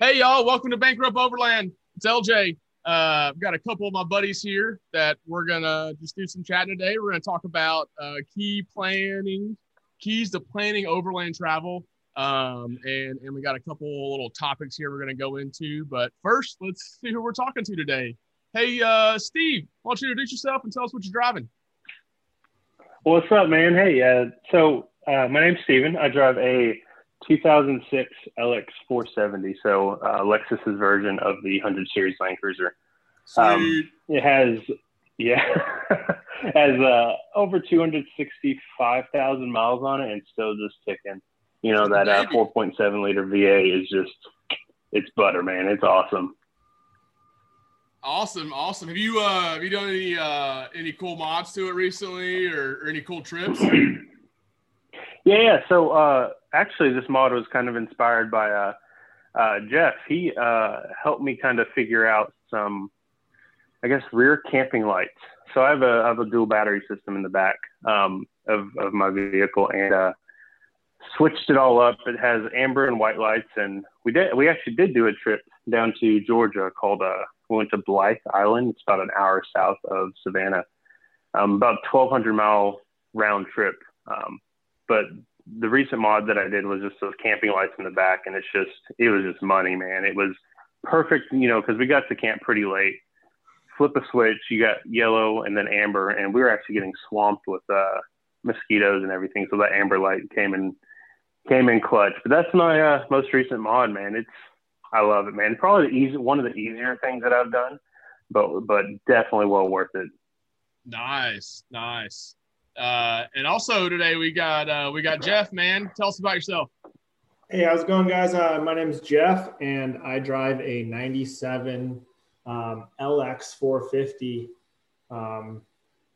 Hey, y'all, welcome to Bankrupt Overland. It's LJ. I've got a couple of my buddies here that we're going to just do some chatting today. We're going to talk about keys to planning overland travel. And we got a couple little topics here we're going to go into. But first, let's see who we're talking to today. Hey, Steve, why don't you introduce yourself and tell us what you're driving? What's up, man? Hey, so my name's Steven. I drive a 2006 LX470, so Lexus's version of the 100 Series Land Cruiser. It has, over 265,000 miles on it and still just ticking. You know, that 4.7 liter VA is just, it's butter, man. It's awesome. Awesome. Have you done any cool mods to it recently, or any cool trips? Yeah. So actually, this mod was kind of inspired by Jeff. He helped me kind of figure out some, I guess, rear camping lights. So I have a dual battery system in the back of my vehicle, and switched it all up. It has amber and white lights, and we actually did do a trip down to Georgia called we went to Blythe Island. It's about an hour south of Savannah, about 1,200 mile round trip. But the recent mod that I did was just those camping lights in the back, and it was just money, man. It was perfect, you know, because we got to camp pretty late. Flip a switch, you got yellow and then amber, and we were actually getting swamped with mosquitoes and everything, so that amber light came in clutch. But that's my most recent mod, man. I love it, man. Probably one of the easier things that I've done, but definitely well worth it. Nice. And also today we got Jeff, man. Tell us about yourself. Hey, how's it going, guys? My name is Jeff, and I drive a 97 LX450, and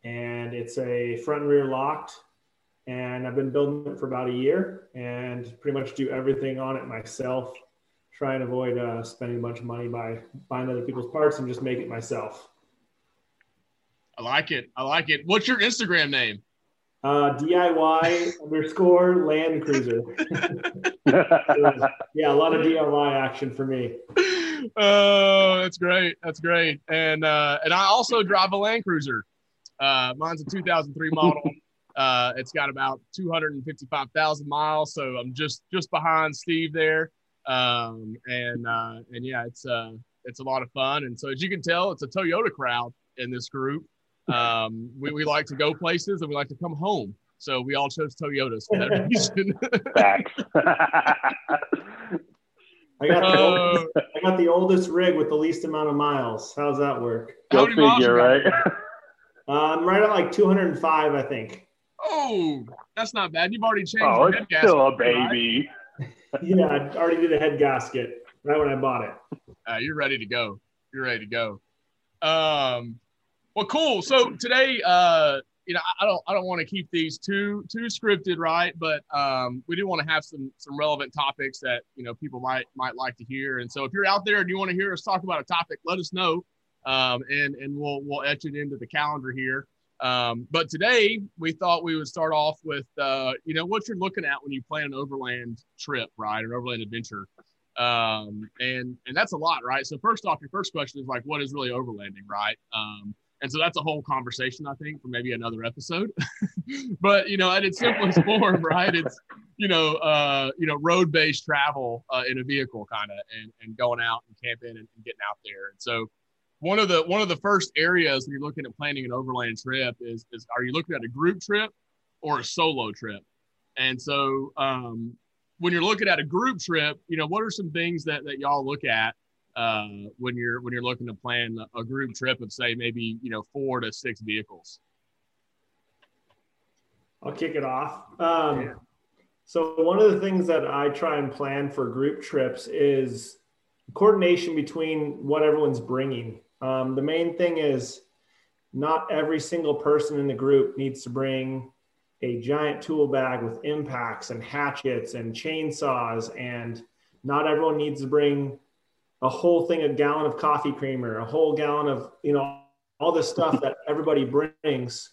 it's a front and rear locked. And I've been building it for about a year, and pretty much do everything on it myself. Try and avoid spending a bunch of money by buying other people's parts and just make it myself. I like it. What's your Instagram name? DIY _ Land Cruiser. Yeah, a lot of DIY action for me. Oh, that's great. And I also drive a Land Cruiser. Mine's a 2003 model. It's got about 255,000 miles, so I'm just behind Steve there. And yeah, it's a lot of fun. And so, as you can tell, it's a Toyota crowd in this group. We like to go places and we like to come home. So we all chose Toyotas for that reason. Facts. I got the oldest rig with the least amount of miles. How's that work? Go figure, right? I'm right at like 205, I think. Oh, that's not bad. You've already changed the head gasket. Still a baby. Right? Yeah, I already did a head gasket right when I bought it. You're ready to go. Well, cool. So today, you know, I don't want to keep these too scripted, right? But we do want to have some relevant topics that, you know, people might like to hear. And so if you're out there and you want to hear us talk about a topic, let us know. And we'll etch it into the calendar here. But today we thought we would start off with, you know, what you're looking at when you plan an overland trip, right? An overland adventure. And that's a lot, right? So first off, your first question is like, what is really overlanding, right? And so that's a whole conversation, I think, for maybe another episode. But, you know, at its simplest form, right? It's, you know, road-based travel in a vehicle kind of, and going out and camping and getting out there. And so, One of the first areas when you're looking at planning an overland trip is are you looking at a group trip or a solo trip? And so when you're looking at a group trip, you know, what are some things that y'all look at when you're looking to plan a group trip of, say, maybe, you know, 4 to 6 vehicles? I'll kick it off. So one of the things that I try and plan for group trips is coordination between what everyone's bringing. The main thing is not every single person in the group needs to bring a giant tool bag with impacts and hatchets and chainsaws, and not everyone needs to bring a whole thing, a gallon of coffee creamer, a whole gallon of, you know, all this stuff that everybody brings.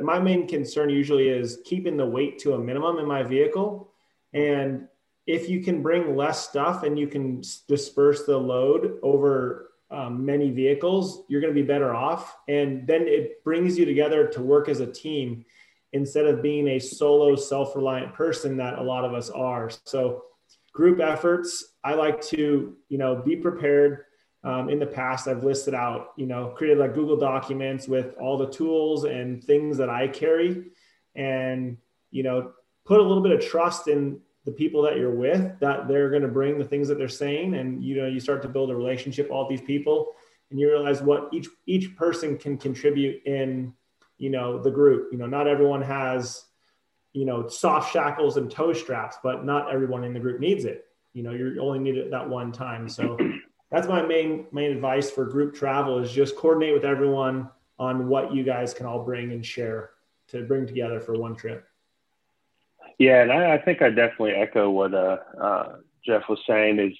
My main concern usually is keeping the weight to a minimum in my vehicle, and if you can bring less stuff and you can disperse the load over many vehicles, you're going to be better off. And then it brings you together to work as a team instead of being a solo self-reliant person that a lot of us are. So group efforts, I like to, you know, be prepared. In the past, I've listed out, you know, created like Google documents with all the tools and things that I carry, and, you know, put a little bit of trust in the people that you're with, that they're going to bring the things that they're saying. And, you know, you start to build a relationship, all these people, and you realize what each person can contribute in, you know, the group. You know, not everyone has, you know, soft shackles and toe straps, but not everyone in the group needs it. You know, you only need it that one time. So that's my main advice for group travel is just coordinate with everyone on what you guys can all bring and share to bring together for one trip. Yeah, and I think I definitely echo what Jeff was saying is,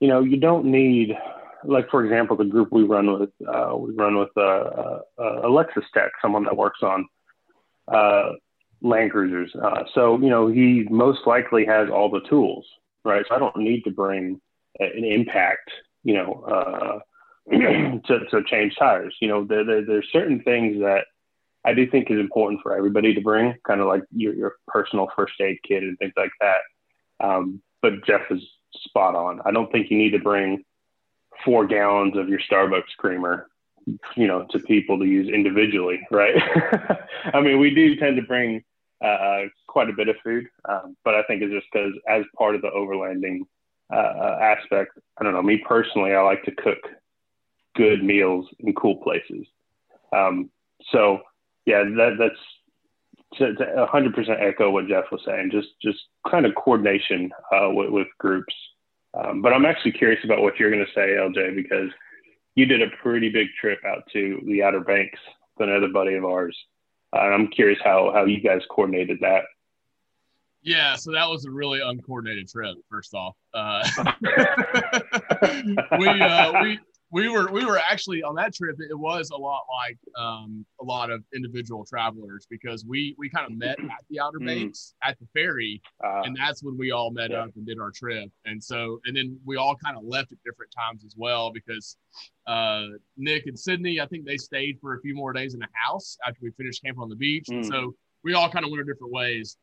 you know, you don't need, like, for example, the group we run with Alexis Tech, someone that works on Land Cruisers. So, you know, he most likely has all the tools, right? So I don't need to bring an impact, you know, to change tires. You know, there's certain things that I do think is important for everybody to bring, kind of like your personal first aid kit and things like that. But Jeff is spot on. I don't think you need to bring 4 gallons of your Starbucks creamer, you know, to people to use individually, right? I mean, we do tend to bring quite a bit of food, but I think it's just because as part of the overlanding aspect, I don't know, me personally, I like to cook good meals in cool places. So, yeah, that's to 100% echo what Jeff was saying. Just kind of coordination with groups. But I'm actually curious about what you're going to say, LJ, because you did a pretty big trip out to the Outer Banks with another buddy of ours. And I'm curious how you guys coordinated that. Yeah, so that was a really uncoordinated trip. First off, we were actually on that trip. It was a lot like a lot of individual travelers, because we kind of met at the Outer Banks at the ferry, and that's when we all met up and did our trip. And then we all kind of left at different times as well, because Nick and Sydney, I think they stayed for a few more days in the house after we finished camping on the beach. And so we all kind of went our different ways.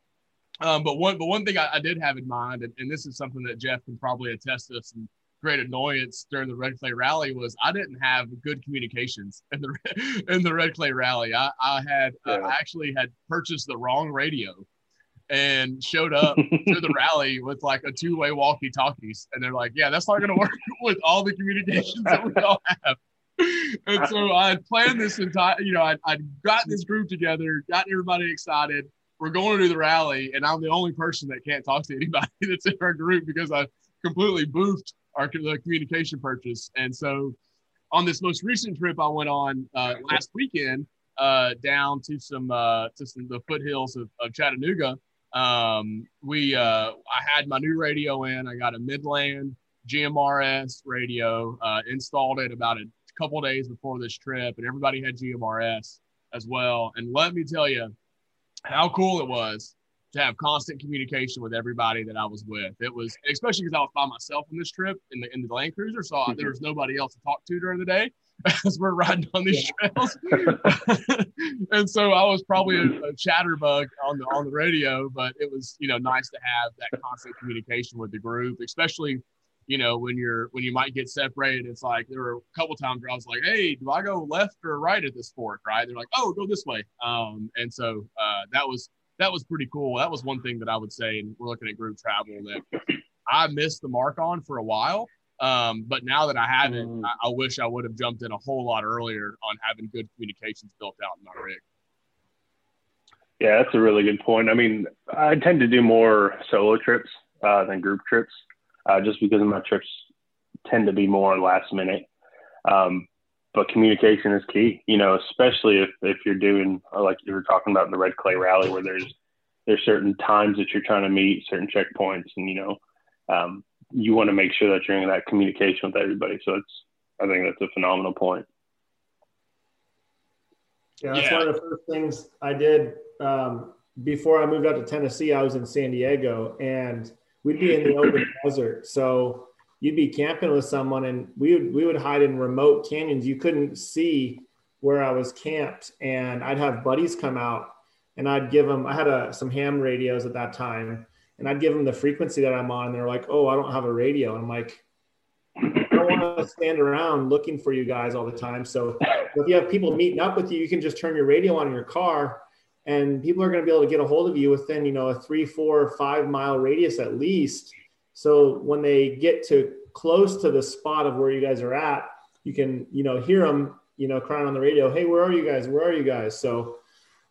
But one thing I did have in mind, and this is something that Jeff can probably attest to some great annoyance during the Red Clay Rally, was I didn't have good communications in the Red Clay Rally. I actually had purchased the wrong radio and showed up to the rally with like a 2-way walkie-talkies, and they're like, "Yeah, that's not going to work with all the communications that we all have." And so I had planned this entire, you know, I'd got this group together, got everybody excited. We're going to do the rally, and I'm the only person that can't talk to anybody that's in our group because I completely boofed the communication purchase. And so on this most recent trip I went on last weekend down to the foothills of Chattanooga, I had my new radio in. I got a Midland GMRS radio, installed it about a couple of days before this trip, and everybody had GMRS as well. And let me tell you how cool it was to have constant communication with everybody that I was with. It was, especially because I was by myself on this trip in the Land Cruiser, so there was nobody else to talk to during the day as we're riding on these trails. And so I was probably a chatterbug on the radio, but it was, you know, nice to have that constant communication with the group, especially, you know, when you might get separated. It's like there were a couple times where I was like, "Hey, do I go left or right at this fork?" Right? They're like, "Oh, go this way." And so that was pretty cool. That was one thing that I would say, and we're looking at group travel, that I missed the mark on for a while. But now that I have it, I wish I would have jumped in a whole lot earlier on having good communications built out in my rig. Yeah, that's a really good point. I mean, I tend to do more solo trips than group trips. Just because my trips tend to be more last minute. But communication is key, you know, especially if you're doing, like you were talking about in the Red Clay Rally, where there's certain times that you're trying to meet, certain checkpoints, and, you know, you want to make sure that you're in that communication with everybody. So I think that's a phenomenal point. Yeah, that's one of the first things I did before I moved out to Tennessee. I was in San Diego, and we'd be in the open desert. So you'd be camping with someone, and we would hide in remote canyons. You couldn't see where I was camped, and I'd have buddies come out, and I'd give them, I had some ham radios at that time, and I'd give them the frequency that I'm on. And they're like, "Oh, I don't have a radio." And I'm like, "I don't want to stand around looking for you guys all the time." So if you have people meeting up with you, you can just turn your radio on in your car, and people are going to be able to get a hold of you within, you know, a 3, 4, or 5 mile radius at least. So when they get to close to the spot of where you guys are at, you can, you know, hear them, you know, crying on the radio, "Hey, where are you guys? Where are you guys?" So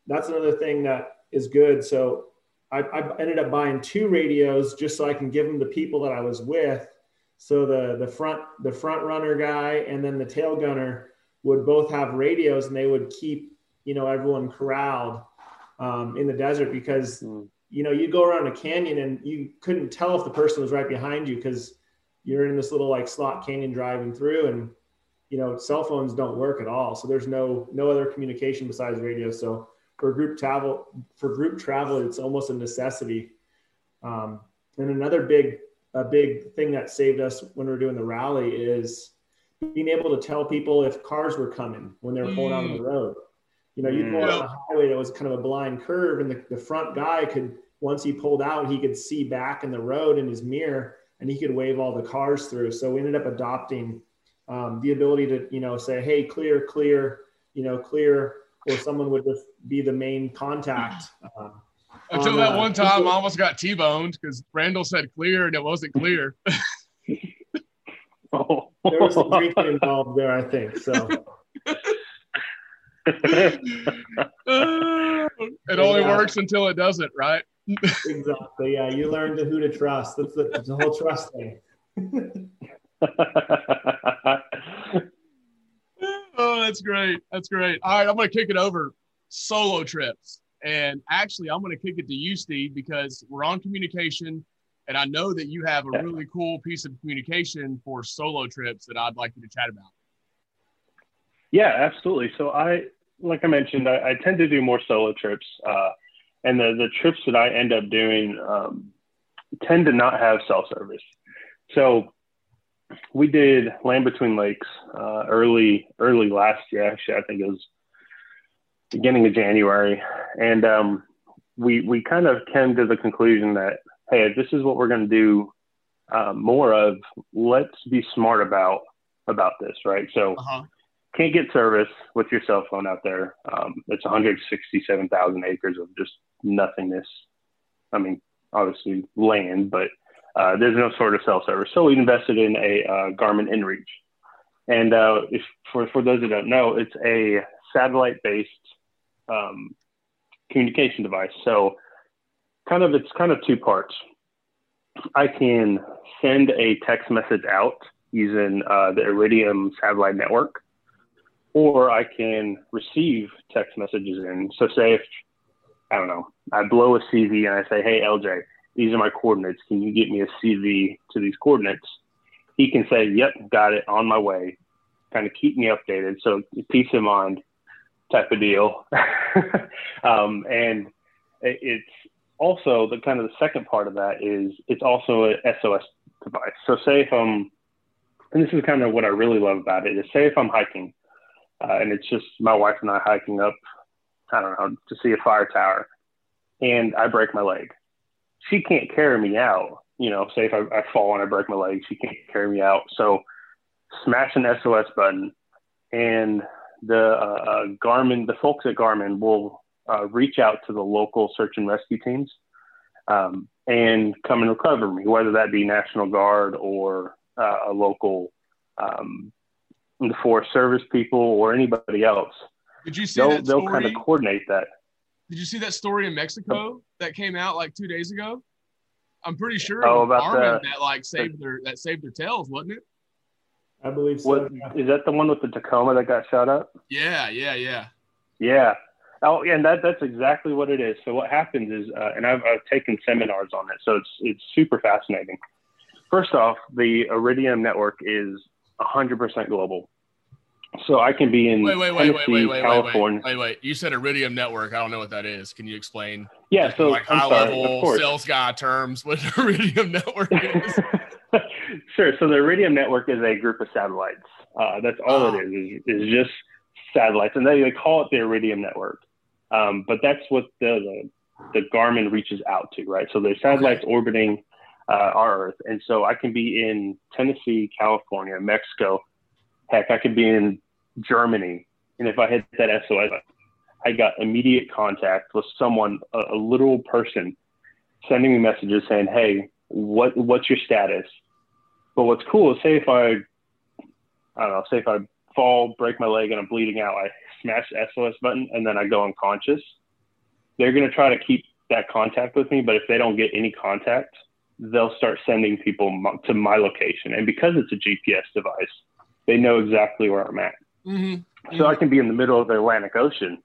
that's another thing that is good. So I ended up buying 2 radios just so I can give them to people that I was with. So the front runner guy and then the tail gunner would both have radios, and they would keep, you know, everyone corralled in the desert, because, you know, you go around a canyon and you couldn't tell if the person was right behind you, because you're in this little like slot canyon driving through, and, you know, cell phones don't work at all. So there's no other communication besides radio. So for group travel, it's almost a necessity. And another big thing that saved us when we were doing the rally is being able to tell people if cars were coming when they were pulling out on the road. You know, you'd go on the highway that was kind of a blind curve, and the front guy could, once he pulled out, he could see back in the road in his mirror, and he could wave all the cars through. So we ended up adopting the ability to, you know, say, "Hey, clear, clear, you know, clear," or someone would just be the main contact. Until that one time, I almost got T-boned because Randall said clear, and it wasn't clear. Oh. There was some drinking involved there, I think, so... It only works until it doesn't, right? Exactly. Yeah, you learn who to trust. That's the whole trust thing. Oh, that's great. That's great. All right, I'm going to kick it over solo trips, and actually, I'm going to kick it to you, Steve, because we're on communication, and I know that you have a really cool piece of communication for solo trips that I'd like you to chat about. Yeah, absolutely. So like I mentioned, I tend to do more solo trips, and the trips that I end up doing tend to not have cell service. So we did Land Between Lakes early last year. Actually, I think it was beginning of January, and we kind of came to the conclusion that, hey, if this is what we're going to do more of, let's be smart about this, right? So. Uh-huh. Can't get service with your cell phone out there. It's 167,000 acres of just nothingness. I mean, obviously land, but there's no sort of cell service. So we invested in a Garmin inReach. And for those that don't know, it's a satellite-based communication device. So it's kind of two parts. I can send a text message out using the Iridium satellite network, or I can receive text messages in. So say if, I don't know, I blow a CV and I say, "Hey, LJ, these are my coordinates. Can you get me a CV to these coordinates?" He can say, "Yep, got it, on my way." Kind of keep me updated. So peace of mind type of deal. And it's also the second part of that is it's also an SOS device. So say if I'm, and this is kind of what I really love about it, is say if I'm hiking, and it's just my wife and I hiking up, I don't know, to see a fire tower, and I break my leg. She can't carry me out. You know, say if I fall and I break my leg, she can't carry me out. So smash an SOS button, and the folks at Garmin will reach out to the local search and rescue teams and come and recover me, whether that be National Guard or a local the Forest Service people or anybody else. Did you see that story? They'll kind of coordinate that. Did you see that story in Mexico that came out like 2 days ago? I'm pretty sure. Oh, about that saved their tails, wasn't it? I believe so. Is that the one with the Tacoma that got shot up? Yeah. Oh, yeah, and that's exactly what it is. So what happens is, and I've taken seminars on it, so it's super fascinating. First off, the Iridium network is 100% global. So I can be in Tennessee, California. You said Iridium network. I don't know what that is. Can you explain? Yeah, so like high-level sales guy terms, what the Iridium network is. Sure. So the Iridium network is a group of satellites. That's all it is just satellites. And they call it the Iridium network. But that's what the Garmin reaches out to, right? So there's satellites orbiting our Earth. And so I can be in Tennessee, California, Mexico. Heck, I could be in Germany. And if I hit that SOS, I got immediate contact with someone, a literal person sending me messages saying, hey, what's your status? But what's cool is say if I fall, break my leg and I'm bleeding out, I smash the SOS button and then I go unconscious. They're going to try to keep that contact with me. But if they don't get any contact, they'll start sending people to my location. And because it's a GPS device, they know exactly where I'm at. Mm-hmm. So I can be in the middle of the Atlantic Ocean,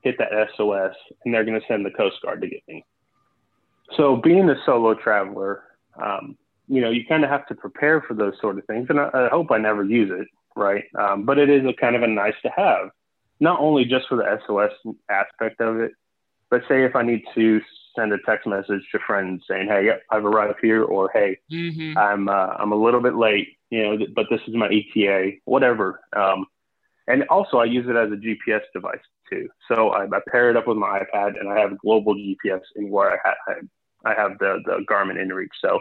hit that SOS, and they're going to send the Coast Guard to get me. So being a solo traveler, you kind of have to prepare for those sort of things. And I hope I never use it, right? But it is kind of a nice to have, not only just for the SOS aspect of it, but say if I need to send a text message to friends saying, hey, yep, I've arrived here, or hey, mm-hmm. I'm a little bit late, but this is my ETA, whatever. And also I use it as a GPS device too. So I pair it up with my iPad and I have global GPS anywhere I have the Garmin inReach. So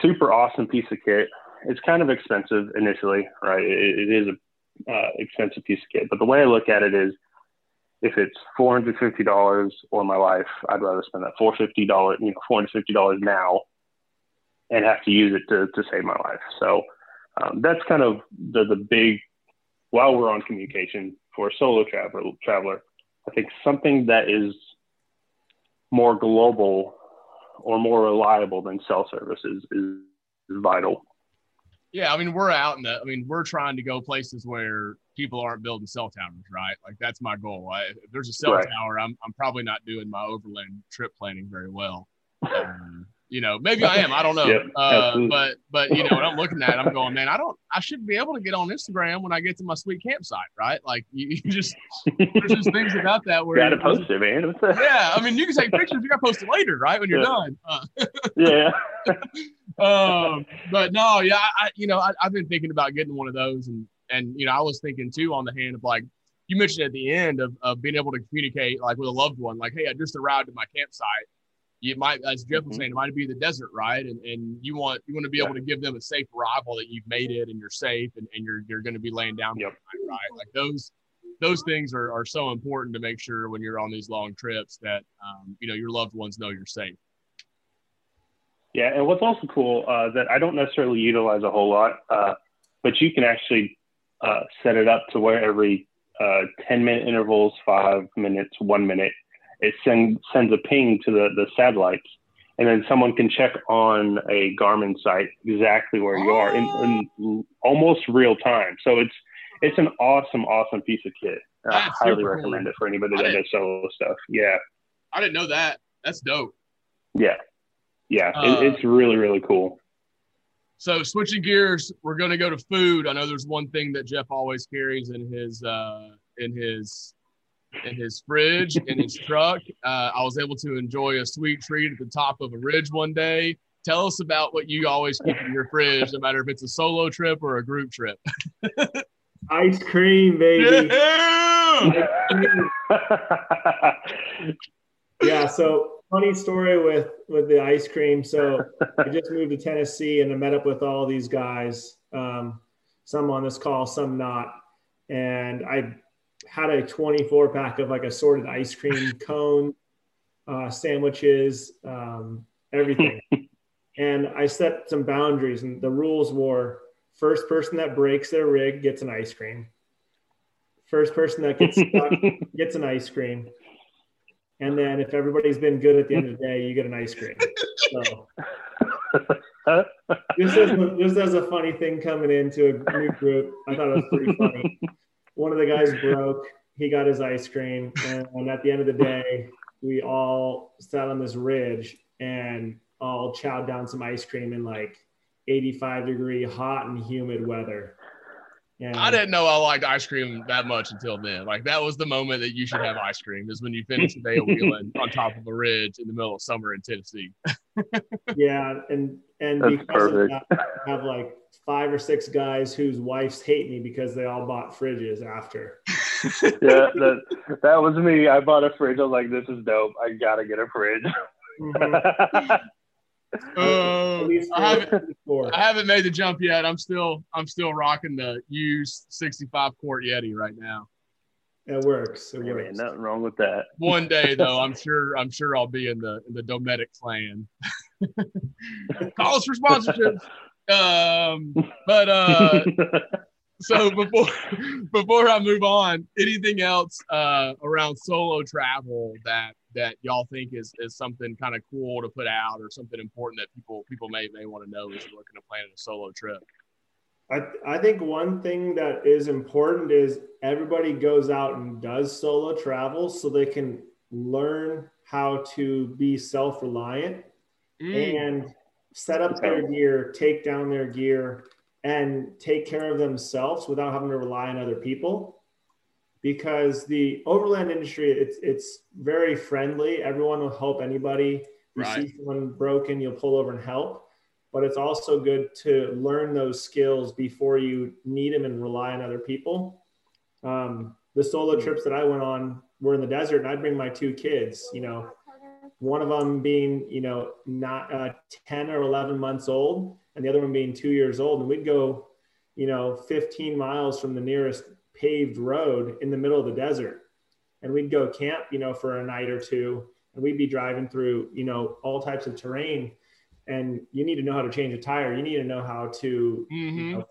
super awesome piece of kit. It's kind of expensive initially, right? It is an expensive piece of kit. But the way I look at it is if it's $450 or my life, I'd rather spend that $450 now and have to use it to save my life. So that's kind of the big, while we're on communication for a solo traveler, I think something that is more global or more reliable than cell services is vital. Yeah. We're trying to go places where people aren't building cell towers, right? Like that's my goal. If there's a cell tower, I'm probably not doing my overland trip planning very well. Maybe I am. I don't know. Yep, but what I'm looking at, I'm going, man, I should be able to get on Instagram when I get to my sweet campsite, right? Like there's just things about that where you gotta post it, man. What's that? Yeah, you can take pictures. You gotta post it later, right? When you're done. I've been thinking about getting one of those, and I was thinking too on the hand of like you mentioned at the end of being able to communicate like with a loved one, like hey, I just arrived at my campsite. It might, as Jeff was saying, it might be the desert, right? And you want to be able to give them a safe arrival that you've made it and you're safe and you're going to be laying down, right? Like those things are so important to make sure when you're on these long trips that your loved ones know you're safe. Yeah, and what's also cool that I don't necessarily utilize a whole lot, but you can actually set it up to where every 10-minute intervals, 5 minutes, 1 minute. It sends a ping to the satellites, and then someone can check on a Garmin site exactly where you are in almost real time. So it's an awesome piece of kit. I highly recommend it for anybody that does solo stuff. Yeah. I didn't know that. That's dope. Yeah. Yeah. It's really, really cool. So switching gears, we're going to go to food. I know there's one thing that Jeff always carries in his fridge, in his truck. I was able to enjoy a sweet treat at the top of a ridge one day. Tell us about what you always keep in your fridge, no matter if it's a solo trip or a group trip. Ice cream, baby. Yeah. Yeah, so funny story with the ice cream. So I just moved to Tennessee and I met up with all these guys, some on this call, some not. And I had a 24-pack of like assorted ice cream cone, sandwiches, everything. And I set some boundaries, and the rules were: first person that breaks their rig gets an ice cream. First person that gets stuck gets an ice cream. And then if everybody's been good at the end of the day, you get an ice cream. So this is a funny thing coming into a new group. I thought it was pretty funny. One of the guys broke, he got his ice cream. And at the end of the day, we all sat on this ridge and all chowed down some ice cream in like 85-degree hot and humid weather. Yeah. I didn't know I liked ice cream that much until then. Like, that was the moment that you should have ice cream, is when you finish the day of wheeling on top of a ridge in the middle of summer in Tennessee. Yeah, and that's because perfect. Of that, I have like 5 or 6 guys whose wives hate me because they all bought fridges after. Yeah, that was me. I bought a fridge. I was like, this is dope. I gotta get a fridge. Mm-hmm. I haven't made the jump yet. I'm still rocking the used 65 quart Yeti right now. It works. It works. Nothing wrong with that. One day though, I'm sure I'll be in the Dometic clan. Call us for sponsorships. So before I move on, anything else around solo travel that y'all think is something kind of cool to put out, or something important that people may want to know as you're looking to plan a solo trip? I think one thing that is important is everybody goes out and does solo travel so they can learn how to be self-reliant and set up their gear, take down their gear, and take care of themselves without having to rely on other people. Because the overland industry, it's very friendly. Everyone will help anybody. You see someone broken, you'll pull over and help. But it's also good to learn those skills before you need them and rely on other people. The solo trips that I went on were in the desert, and I'd bring my 2 kids, one of them being, not 10 or 11 months old, and the other one being 2 years old. And we'd go, 15 miles from the nearest paved road in the middle of the desert, and we'd go camp for a night or 2, and we'd be driving through all types of terrain, and you need to know how to change a tire, you need to know how to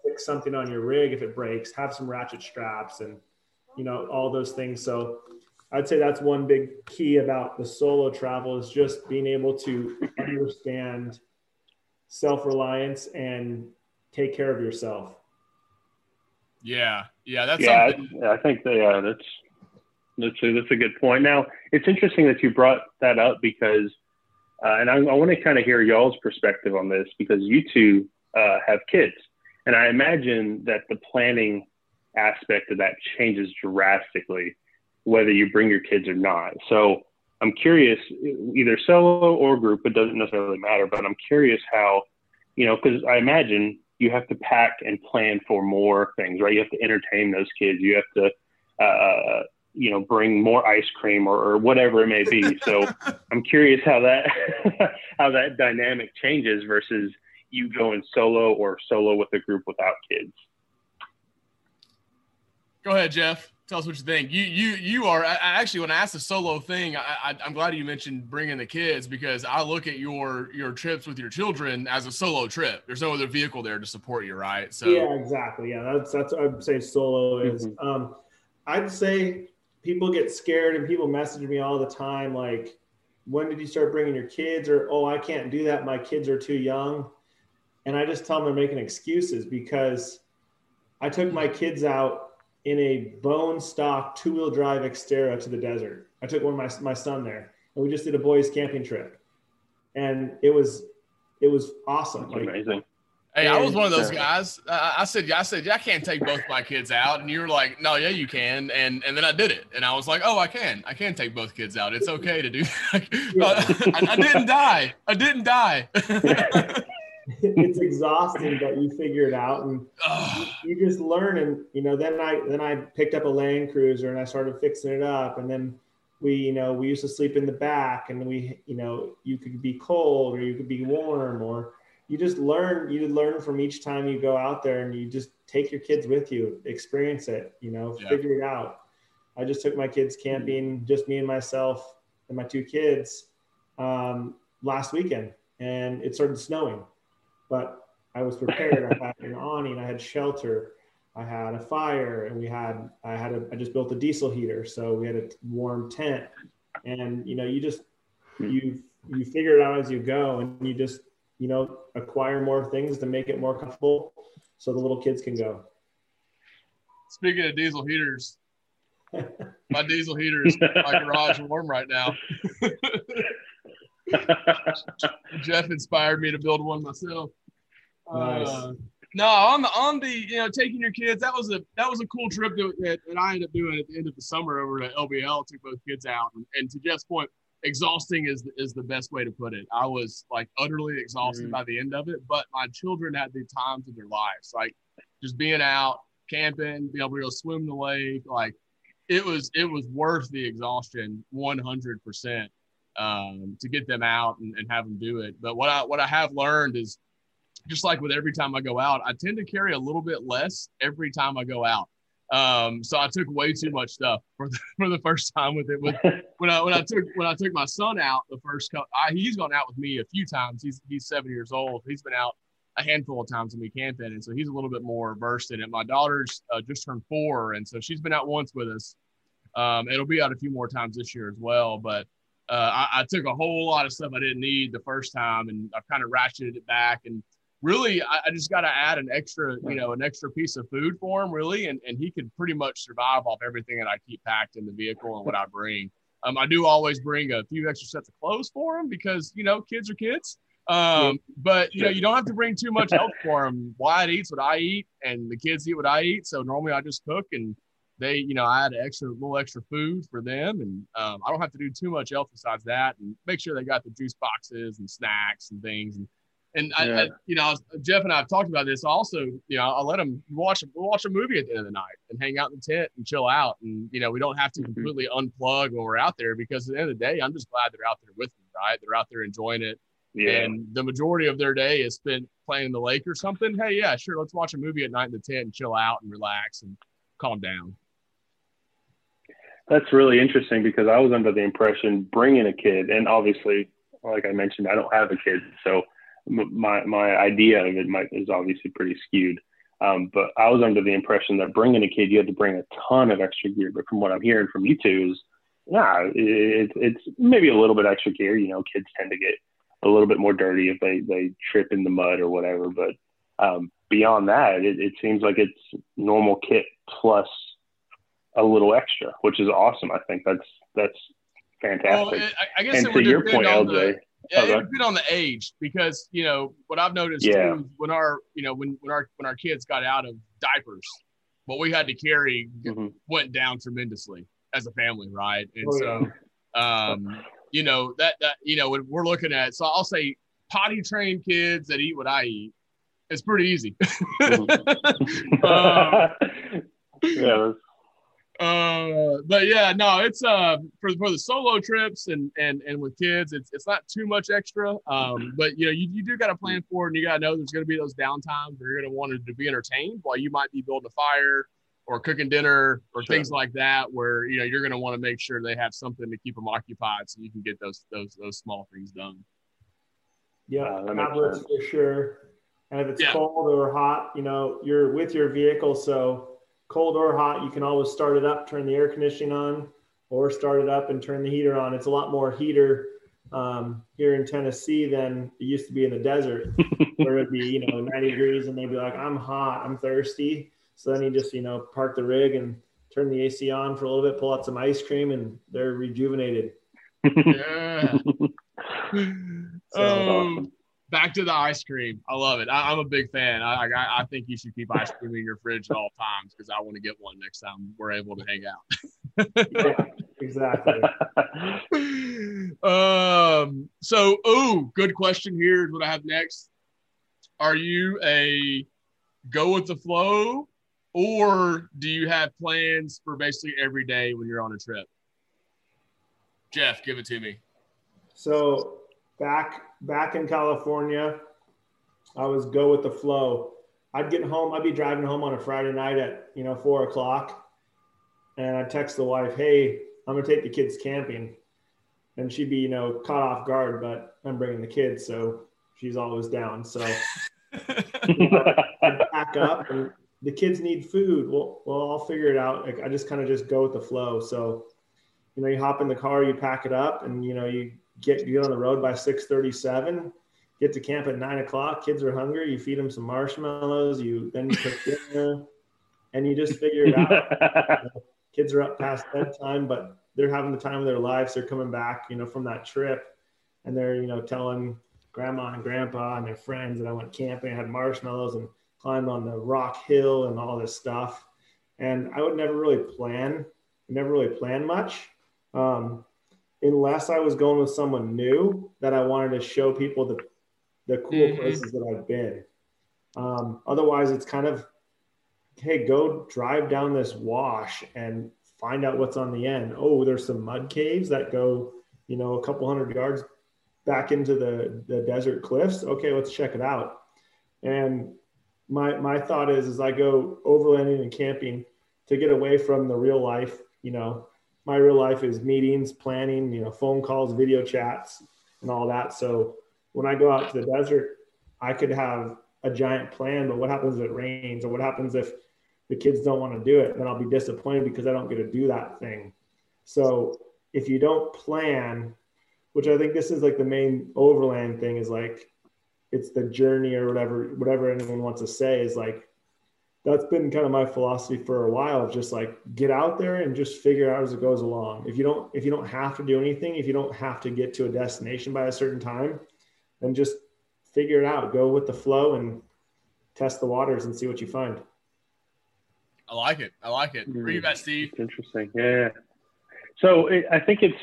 fix something on your rig if it breaks, have some ratchet straps, and all those things. So I'd say that's one big key about the solo travel, is just being able to understand self-reliance and take care of yourself. Yeah, that's something. I think that's a good point. Now, it's interesting that you brought that up, because, and I want to kind of hear y'all's perspective on this, because you two have kids, and I imagine that the planning aspect of that changes drastically, whether you bring your kids or not. So I'm curious, either solo or group, it doesn't necessarily matter, but I'm curious how, because I imagine you have to pack and plan for more things, right? You have to entertain those kids. You have to, bring more ice cream or whatever it may be. So I'm curious how that dynamic changes versus you going solo or solo with a group without kids. Go ahead, Jeff. Tell us what you think. You are, actually, when I asked the solo thing, I'm glad you mentioned bringing the kids, because I look at your trips with your children as a solo trip. There's no other vehicle there to support you, right? So yeah, exactly. Yeah, that's what I'd say solo is. I'd say people get scared, and people message me all the time, like, when did you start bringing your kids? Or, oh, I can't do that, my kids are too young. And I just tell them they're making excuses, because I took my kids out in a bone stock 2-wheel drive Xterra to the desert. I took my son there, and we just did a boys camping trip, and it was awesome. Like, amazing. Hey, I was one of those guys. I said, yeah, I can't take both my kids out. And you were like, no, yeah, you can. And then I did it. And I was like, oh, I can take both kids out. It's okay to do that. I didn't die. It's exhausting, but you figure it out, and you just learn. And then I picked up a Land Cruiser, and I started fixing it up. And then we used to sleep in the back, and you could be cold or you could be warm, or you just learn. You learn from each time you go out there, and you just take your kids with you, experience it, figure it out. I just took my kids camping, just me and myself and my 2 kids last weekend, and it started snowing. But I was prepared. I had an awning, I had shelter, I had a fire, and I just built a diesel heater, so we had a warm tent. And you figure it out as you go, and you just acquire more things to make it more comfortable, so the little kids can go. Speaking of diesel heaters, my diesel heater is my garage warm right now. Jeff inspired me to build one myself. Nice. No, on the taking your kids, that was a cool trip that I ended up doing at the end of the summer over to LBL. Took both kids out, and to Jeff's point, exhausting is the best way to put it. I was like utterly exhausted by the end of it, but my children had the times of their lives, like just being out camping, being able to go swim the lake, like it was worth the exhaustion 100%. To get them out and have them do it. But what I have learned is, just like with every time I go out, I tend to carry a little bit less every time I go out. So I took way too much stuff for the first time with it. When I took my son out the first couple, he's gone out with me a few times. He's 7 years old. He's been out a handful of times with me camping, and so he's a little bit more versed in it. My daughter's just turned 4, and so she's been out once with us. It'll be out a few more times this year as well, but. I took a whole lot of stuff I didn't need the first time, and I've kind of ratcheted it back. And really, I just got to add an extra piece of food for him, really, and he can pretty much survive off everything that I keep packed in the vehicle and what I bring. I do always bring a few extra sets of clothes for him because, kids are kids. But, you don't have to bring too much help for him. Wyatt eats what I eat, and the kids eat what I eat, so normally I just cook and they, I had a little extra food for them, and I don't have to do too much else besides that, and make sure they got the juice boxes and snacks and things. And I Jeff and I have talked about this also. I let them watch a movie at the end of the night and hang out in the tent and chill out. And we don't have to completely unplug when we're out there, because at the end of the day, I'm just glad they're out there with me, right? They're out there enjoying it, and the majority of their day is spent playing in the lake or something. Hey, yeah, sure, let's watch a movie at night in the tent and chill out and relax and calm down. That's really interesting, because I was under the impression bringing a kid, and obviously, like I mentioned, I don't have a kid, so my idea of it is obviously pretty skewed. But I was under the impression that bringing a kid, you had to bring a ton of extra gear. But from what I'm hearing from you two is, yeah, it's maybe a little bit extra gear. Kids tend to get a little bit more dirty if they trip in the mud or whatever. But beyond that, it seems like it's normal kit plus a little extra, which is awesome. I think that's fantastic. Well, I guess, and it would to your point, LJ, it would depend on the age, because what I've noticed too, when our when our kids got out of diapers, what we had to carry went down tremendously as a family, right? And when we're looking at, so I'll say potty trained kids that eat what I eat, it's pretty easy. But yeah, no, it's for the solo trips and with kids, it's not too much extra. But you do got to plan for it, and you got to know there's going to be those downtimes where you're going to want to be entertained while you might be building a fire or cooking dinner or things like that, where you're going to want to make sure they have something to keep them occupied so you can get those small things done. Yeah, tablets for sure. And if it's cold or hot, you're with your vehicle, so. Cold or hot, you can always start it up, turn the air conditioning on, or start it up and turn the heater on. It's a lot more heater here in Tennessee than it used to be in the desert, where it'd be 90 degrees and they'd be like, I'm hot, I'm thirsty. So then you just park the rig and turn the AC on for a little bit, pull out some ice cream, and they're rejuvenated. Yeah. Back to the ice cream. I love it. I'm a big fan. I think you should keep ice cream in your fridge at all times, because I want to get one next time we're able to hang out. Yeah, exactly. So, good question here is what I have next. Are you a go with the flow, or do you have plans for basically every day when you're on a trip? Jeff, give it to me. So back in California, I was go with the flow. I'd get home. I'd be driving home on a Friday night at 4:00, and I'd text the wife, "Hey, I'm gonna take the kids camping," and she'd be caught off guard, but I'm bringing the kids, so she's always down. So I'd pack up, and the kids need food. Well, I'll figure it out. Like, I just kind of go with the flow. So you hop in the car, you pack it up, and you. Get on the road by 6:37, get to camp at 9:00. Kids are hungry. You feed them some marshmallows. Then you cook dinner, and you just figure it out. Kids are up past bedtime, but they're having the time of their lives. They're coming back, from that trip, and they're telling grandma and grandpa and their friends that I went camping. I had marshmallows and climb on the rock hill and all this stuff. And I would never really plan much unless I was going with someone new that I wanted to show people the cool places that I've been. Otherwise, it's kind of, hey, go drive down this wash and find out what's on the end. Oh, there's some mud caves that go, you know, a couple hundred yards back into the desert cliffs. Okay, let's check it out. And my thought is I go overlanding and camping to get away from the real life. You know, my real life is meetings, planning, you know, phone calls, video chats, and all that. So when I go out to the desert, I could have a giant plan, but what happens if it rains, or what happens if the kids don't want to do it? Then I'll be disappointed because I don't get to do that thing. So if you don't plan, which I think this is like the main overland thing, is like, it's the journey or whatever anyone wants to say, is like, that's been kind of my philosophy for a while. Just like, get out there and just figure out as it goes along. If you don't have to do anything, if you don't have to get to a destination by a certain time, then just figure it out, go with the flow and test the waters and see what you find. I like it. What do you got, Steve? Interesting. Yeah. So I think it's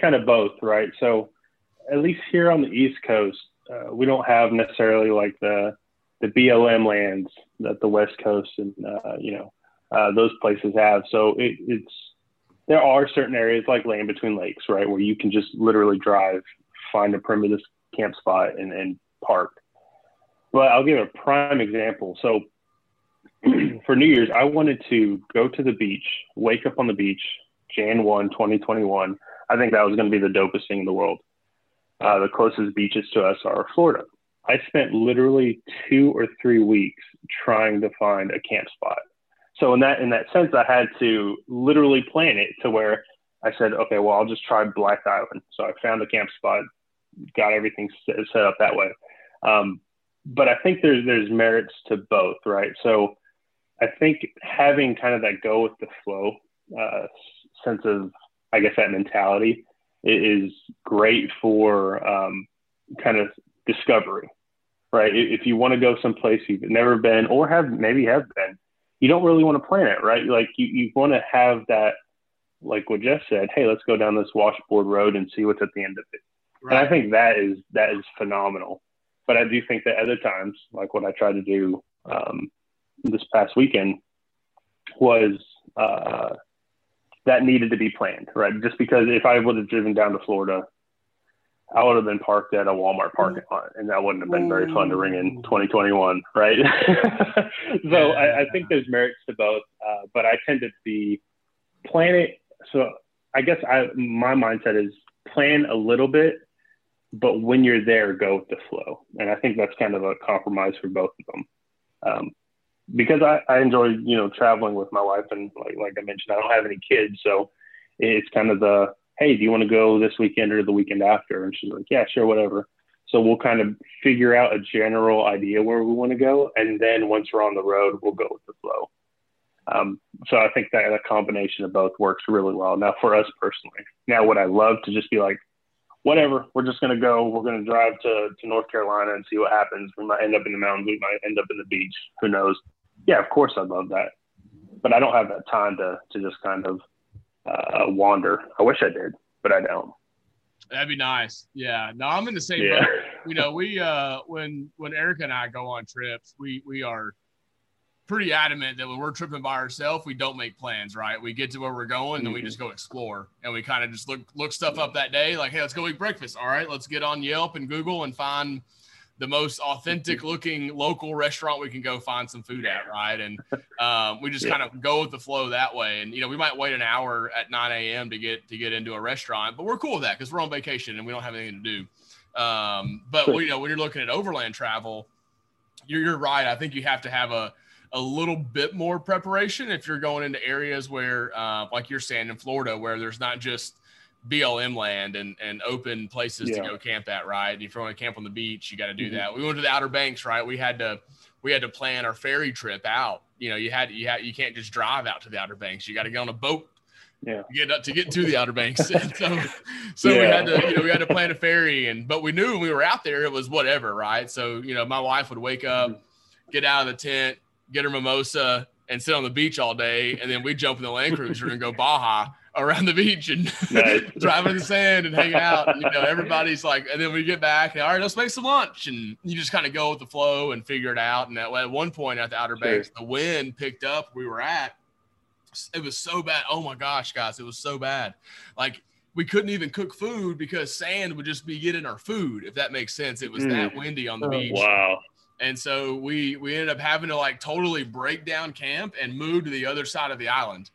kind of both, right? So at least here on the East Coast, we don't have necessarily like the BLM lands that the West Coast and, those places have. So there are certain areas like Land Between Lakes, right, where you can just literally drive, find a primitive camp spot and park. But I'll give a prime example. So for New Year's, I wanted to go to the beach, wake up on the beach, Jan 1, 2021. I think that was going to be the dopest thing in the world. The closest beaches to us are Florida. I spent literally 2 or 3 weeks trying to find a camp spot. So in that sense, I had to literally plan it to where I said, okay, well, I'll just try Blythe Island. So I found the camp spot, got everything set up that way. But I think there's merits to both, right? So I think having kind of that go with the flow sense of, I guess, that mentality is great for kind of discovery, right? If you want to go someplace you've never been or have been, you don't really want to plan it, right? Like you want to have that, like what Jeff said, hey, let's go down this washboard road and see what's at the end of it. Right. And I think that is phenomenal. But I do think that other times, like what I tried to do this past weekend, was that needed to be planned, right? Just because if I would have driven down to Florida, I would have been parked at a Walmart parking lot, and that wouldn't have been very fun to ring in 2021, right? So I think there's merits to both, but I tend to be plan it. So I guess my mindset is plan a little bit, but when you're there, go with the flow. And I think that's kind of a compromise for both of them. Because I enjoy, you know, traveling with my wife, and like I mentioned, I don't have any kids. So it's kind of the, hey, do you want to go this weekend or the weekend after? And she's like, yeah, sure, whatever. So we'll kind of figure out a general idea where we want to go. And then once we're on the road, we'll go with the flow. So I think that a combination of both works really well. Now for us personally, now would I love to just be like, whatever, we're just going to go, we're going to drive to North Carolina and see what happens. We might end up in the mountains. We might end up in the beach. Who knows? Yeah, of course I'd love that, but I don't have that time to just kind of, wander. I wish I did, but I don't. That'd be nice. Yeah. No, I'm in the same boat. You know, we, when Erica and I go on trips, we are pretty adamant that when we're tripping by ourselves, we don't make plans, right? We get to where we're going, then we just go explore, and we kind of just look stuff up that day. Like, hey, let's go eat breakfast. All right, let's get on Yelp and Google and find the most authentic looking local restaurant we can go find some food at, right? And we just kind of go with the flow that way. And, you know, we might wait an hour at 9 a.m. to get into a restaurant, but we're cool with that because we're on vacation and we don't have anything to do. But, you know, when you're looking at overland travel, you're right. I think you have to have a little bit more preparation if you're going into areas where, like you're saying in Florida, where there's not just BLM land and open places to go camp at, right? If you want to camp on the beach, you got to do that. We went to the Outer Banks, right? We had to plan our ferry trip out. You know, you can't just drive out to the Outer Banks. You got to get on a boat Yeah. To get to the Outer Banks. And so yeah. we had to plan a ferry, but we knew when we were out there, it was whatever. Right. So, my wife would wake up, get out of the tent, get her mimosa and sit on the beach all day. And then we jump in the Land Cruiser and go Baja around the beach and nice. Driving in the sand and hanging out. And, everybody's like, and then we get back and all right, let's make some lunch. And you just kind of go with the flow and figure it out. And that at one point at the Outer Banks, the wind picked up where we were at. It was so bad. Oh my gosh, guys, it was so bad. Like we couldn't even cook food because sand would just be getting our food, if that makes sense. It was that windy on the beach. Wow. And so we ended up having to like totally break down camp and move to the other side of the island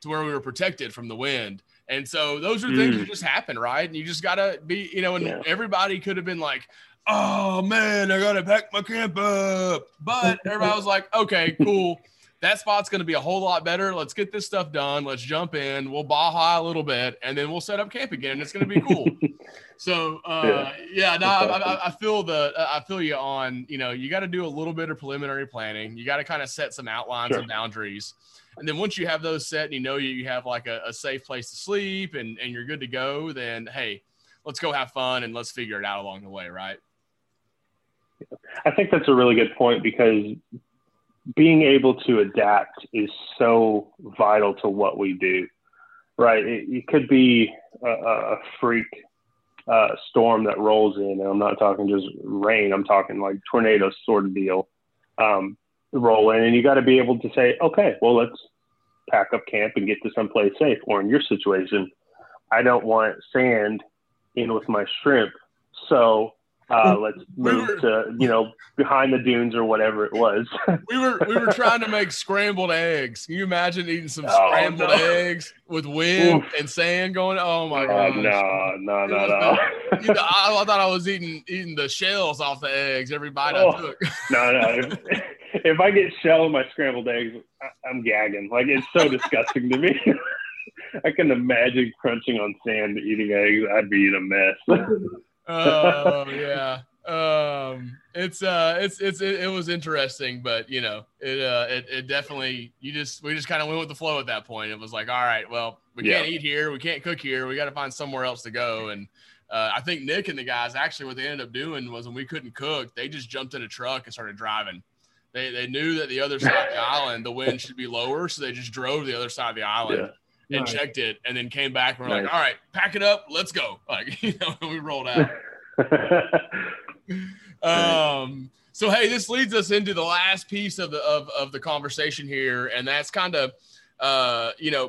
to where we were protected from the wind. And so those are things that just happen, right? And you just got to be, everybody could have been like, oh man, I got to pack my camp up. But everybody was like, okay, cool. That spot's going to be a whole lot better. Let's get this stuff done. Let's jump in. We'll Baja a little bit, and then we'll set up camp again. It's going to be cool. So, I feel you on, you got to do a little bit of preliminary planning. You got to kind of set some outlines and boundaries. And then once you have those set and you have like a safe place to sleep and you're good to go, then, hey, let's go have fun and let's figure it out along the way, right? I think that's a really good point because – being able to adapt is so vital to what we do, right? It could be a freak storm that rolls in, and I'm not talking just rain. I'm talking like tornado sort of deal roll in, and you got to be able to say, okay, well, let's pack up camp and get to someplace safe. Or in your situation, I don't want sand in with my shrimp, so let's move to behind the dunes or whatever it was. we were trying to make scrambled eggs. Can you imagine eating some scrambled eggs with wind and sand going? Oh my god! No. I thought I was eating the shells off the eggs every bite I took. No. If I get shell in my scrambled eggs, I'm gagging. Like it's so disgusting to me. I can imagine crunching on sand eating eggs. I'd be in a mess. Oh yeah. It was interesting, but it definitely, we just kind of went with the flow at that point. It was like, all right, well, we can't eat here. We can't cook here. We got to find somewhere else to go. And, I think Nick and the guys actually, what they ended up doing was when we couldn't cook, they just jumped in a truck and started driving. They knew that the other side of the island, the wind should be lower. So they just drove the other side of the island. Yeah. And checked it and then came back and we're like, all right, pack it up, let's go. Like, and we rolled out. So hey, this leads us into the last piece of the conversation here, and that's kind of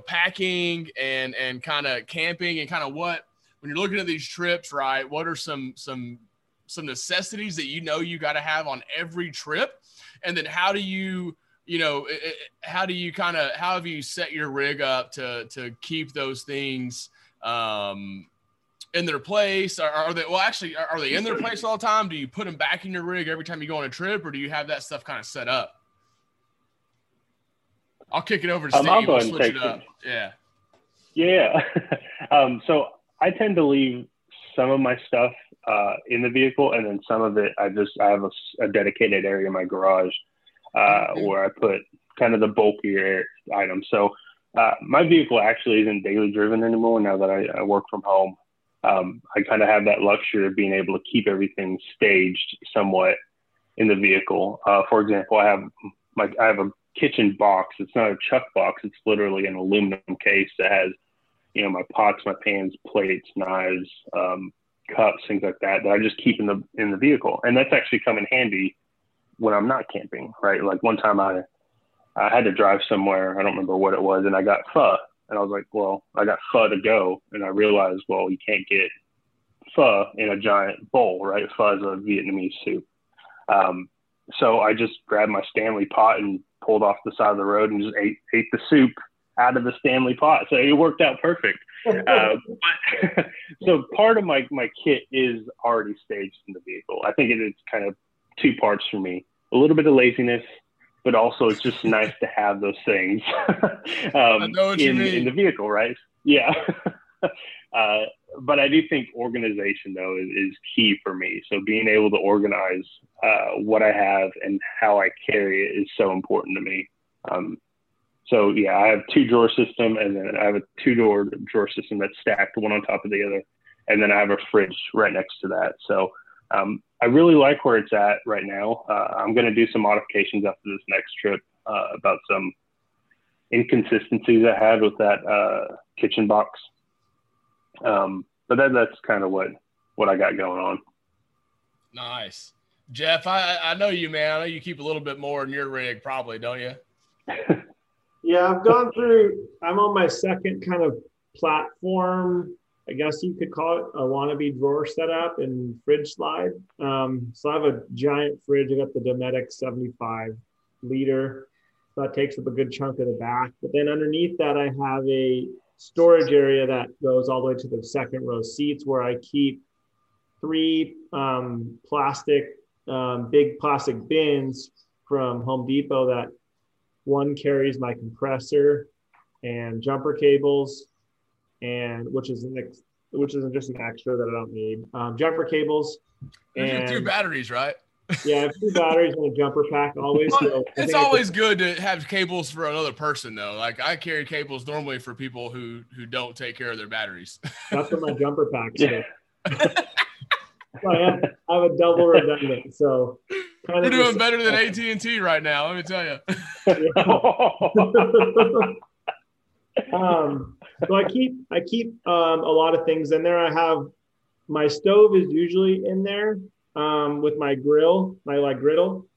packing and kind of camping and kind of what, when you're looking at these trips, right, what are some necessities that you got to have on every trip, and then how do you how have you set your rig up to keep those things in their place? Are they in their place all the time? Do you put them back in your rig every time you go on a trip, or do you have that stuff kind of set up? I'll kick it over to Steve. I'll go and switch it up. Yeah. So I tend to leave some of my stuff in the vehicle, and then some of it I have a dedicated area in my garage. Where I put kind of the bulkier items. So my vehicle actually isn't daily driven anymore now that I work from home. I kind of have that luxury of being able to keep everything staged somewhat in the vehicle. For example, I have a kitchen box. It's not a chuck box. It's literally an aluminum case that has, my pots, my pans, plates, knives, cups, things like that I just keep in the vehicle. And that's actually come in handy when I'm not camping, right? Like one time I had to drive somewhere, I don't remember what it was, and I got pho. And I was like, well, I got pho to go. And I realized, well, you can't get pho in a giant bowl, right? Pho is a Vietnamese soup. So I just grabbed my Stanley pot and pulled off the side of the road and just ate the soup out of the Stanley pot. So it worked out perfect. So part of my kit is already staged in the vehicle. I think it's kind of two parts for me, a little bit of laziness, but also it's just nice to have those things in the vehicle, right? Yeah. But I do think organization, though, is key for me. So being able to organize what I have and how I carry it is so important to me. So yeah, I have two drawer system, and then I have a two-door drawer system that's stacked one on top of the other. And then I have a fridge right next to that. So I really like where it's at right now. I'm going to do some modifications after this next trip about some inconsistencies I had with that kitchen box. But that's kind of what I got going on. Nice. Jeff, I know you, man. I know you keep a little bit more in your rig probably, don't you? Yeah, I've gone through – I'm on my second kind of platform. I guess you could call it a wannabe drawer setup and fridge slide. So I have a giant fridge. I got the Dometic 75 liter. So that takes up a good chunk of the back. But then underneath that, I have a storage area that goes all the way to the second row seats where I keep three big plastic bins from Home Depot that one carries my compressor and jumper cables, and which isn't just an extra that I don't need. Jumper cables. And two batteries, right? Yeah, I have two batteries and a jumper pack always. So it's always good to have cables for another person, though. Like, I carry cables normally for people who don't take care of their batteries. That's what my jumper pack is. Yeah. So I have a double redundant. So kind of we're doing better than AT&T right now, let me tell you. Yeah. So I keep a lot of things in there. I have my stove is usually in there with my grill, my griddle,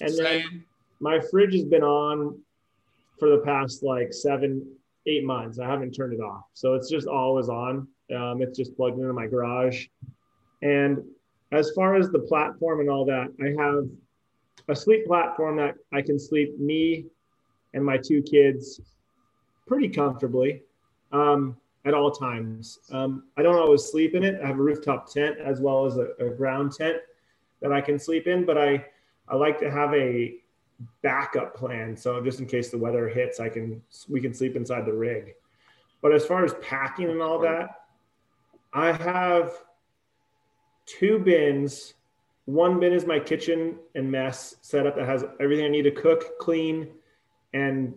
and then my fridge has been on for the past 7-8 months. I haven't turned it off, so it's just always on. It's just plugged into my garage. And as far as the platform and all that, I have a sleep platform that I can sleep me and my two kids pretty comfortably at all times. I don't always sleep in it. I have a rooftop tent as well as a ground tent that I can sleep in, but I like to have a backup plan. So just in case the weather hits, we can sleep inside the rig. But as far as packing and all that, I have two bins. One bin is my kitchen and mess setup that has everything I need to cook, clean, and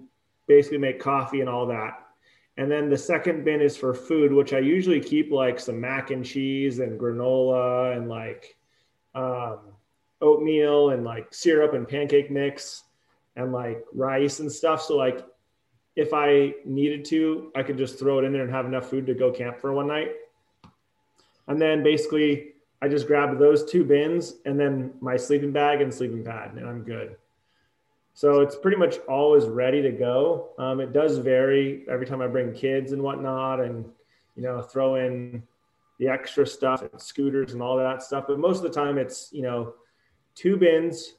basically make coffee and all that. And then the second bin is for food, which I usually keep some mac and cheese and granola and oatmeal and syrup and pancake mix and rice and stuff. So if I needed to, I could just throw it in there and have enough food to go camp for one night. And then basically I just grabbed those two bins and then my sleeping bag and sleeping pad, and I'm good. So it's pretty much always ready to go. It does vary every time I bring kids and whatnot, and, throw in the extra stuff and scooters and all that stuff. But most of the time it's, two bins,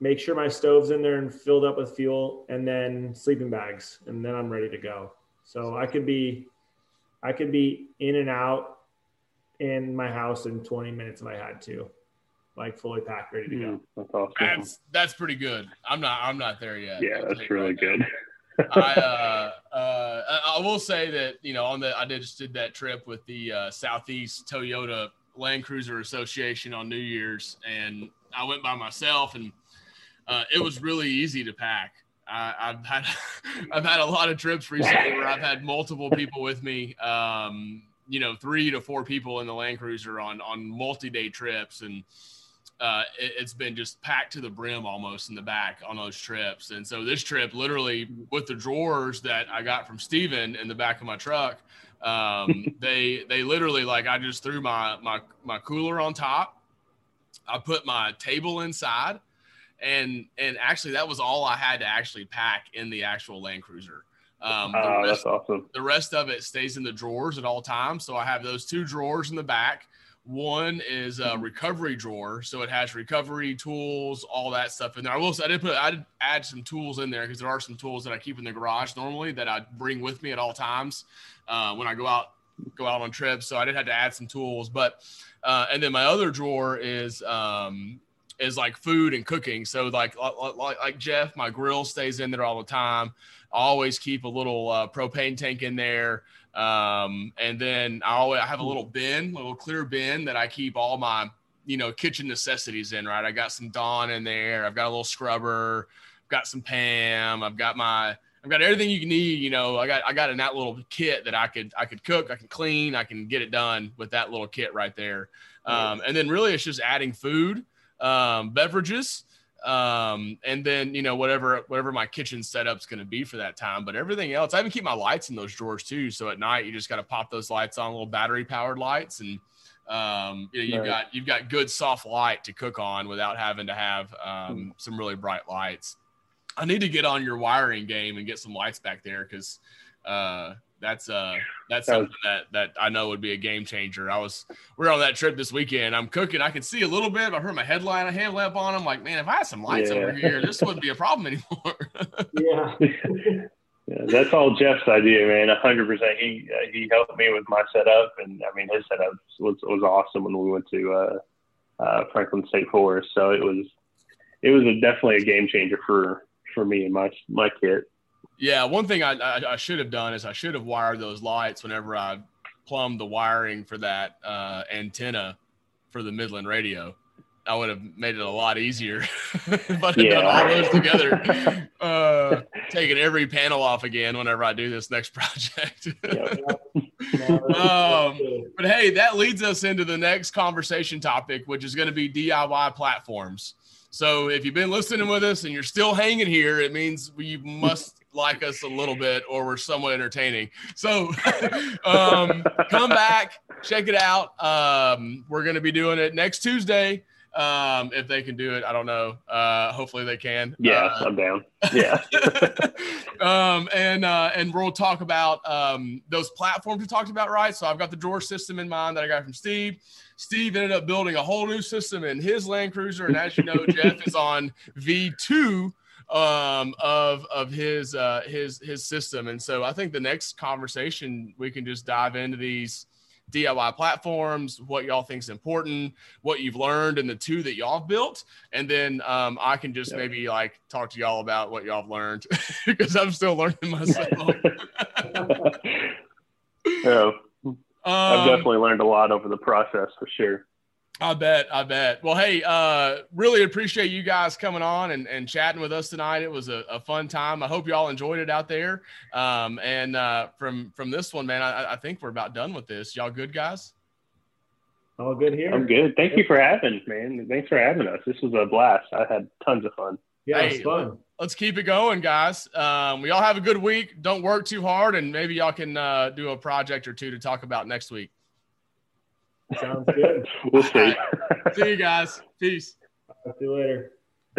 make sure my stove's in there and filled up with fuel, and then sleeping bags, and then I'm ready to go. So I could be in and out in my house in 20 minutes if I had to, fully packed, ready to go. That's awesome. That's pretty good. I'm not there yet. Yeah, that's really good. I will say that I just did that trip with the Southeast Toyota Land Cruiser Association on New Year's, and I went by myself, and it was really easy to pack. I've had a lot of trips recently where I've had multiple people with me. 3 to 4 people in the Land Cruiser on multi-day trips, and it's been just packed to the brim almost in the back on those trips. And so this trip, literally with the drawers that I got from Steven in the back of my truck, they literally I just threw my cooler on top. I put my table inside, and actually that was all I had to actually pack in the actual Land Cruiser. That's awesome. The rest of it stays in the drawers at all times. So I have those two drawers in the back. One is a recovery drawer, so it has recovery tools, all that stuff in there. I did add some tools in there because there are some tools that I keep in the garage normally that I bring with me at all times when I go out on trips. So I did have to add some tools, but and then my other drawer is food and cooking. So like Jeff, my grill stays in there all the time. I always keep a little propane tank in there. And then I have a little clear bin that I keep all my, kitchen necessities in, right? I got some Dawn in there. I've got a little scrubber, I've got some Pam. I've got my I've got everything you can need. You know, I got in that little kit that I could cook, I can clean, I can get it done with that little kit right there. And then really it's just adding food, beverages, and then, you know, whatever my kitchen setup's going to be for that time, but everything else, I even keep my lights in those drawers too. So at night you just got to pop those lights on, little battery powered lights, and you've got good soft light to cook on without having to have some really bright lights. I need to get on your wiring game and get some lights back there, because that's something that I know would be a game changer. We're on that trip this weekend. I'm cooking. I can see a little bit. I heard my headlight, a hand lamp on. I'm like, man, if I had some lights over here, this wouldn't be a problem anymore. Yeah, that's all Jeff's idea, man. 100%. He helped me with my setup, and I mean, his setup was awesome when we went to Franklin State Forest. So it was definitely a game changer for me and my kit. Yeah, one thing I should have done is I should have wired those lights whenever I plumbed the wiring for that antenna for the Midland radio. I would have made it a lot easier if I'd done all those together. Taking every panel off again whenever I do this next project. But hey, that leads us into the next conversation topic, which is going to be DIY platforms. So if you've been listening with us and you're still hanging here, it means you must like us a little bit, or we're somewhat entertaining. So come back, check it out. We're going to be doing it next Tuesday. If they can do it, I don't know. Hopefully they can. Yeah, I'm down. Yeah. And we'll talk about those platforms we talked about, right? So I've got the drawer system in mind that I got from Steve. Steve ended up building a whole new system in his Land Cruiser, and as you know, Jeff is on V2 of his system. And so I think the next conversation we can just dive into these DIY platforms, what y'all think is important, what you've learned, and the two that y'all have built. And then I can just maybe like talk to y'all about what y'all have learned, because I'm still learning myself. Yeah, I've definitely learned a lot over the process for sure. I bet. Well, hey, really appreciate you guys coming on and chatting with us tonight. It was a fun time. I hope y'all enjoyed it out there. And from this one, man, I think we're about done with this. Y'all good, guys? All good here. I'm good. Thank you for having, man. Thanks for having us. This was a blast. I had tons of fun. Yeah, it was fun. Let's keep it going, guys. We all have a good week. Don't work too hard, and maybe y'all can do a project or two to talk about next week. Sounds good. We'll see. Right. See you guys. Peace. Talk to you later.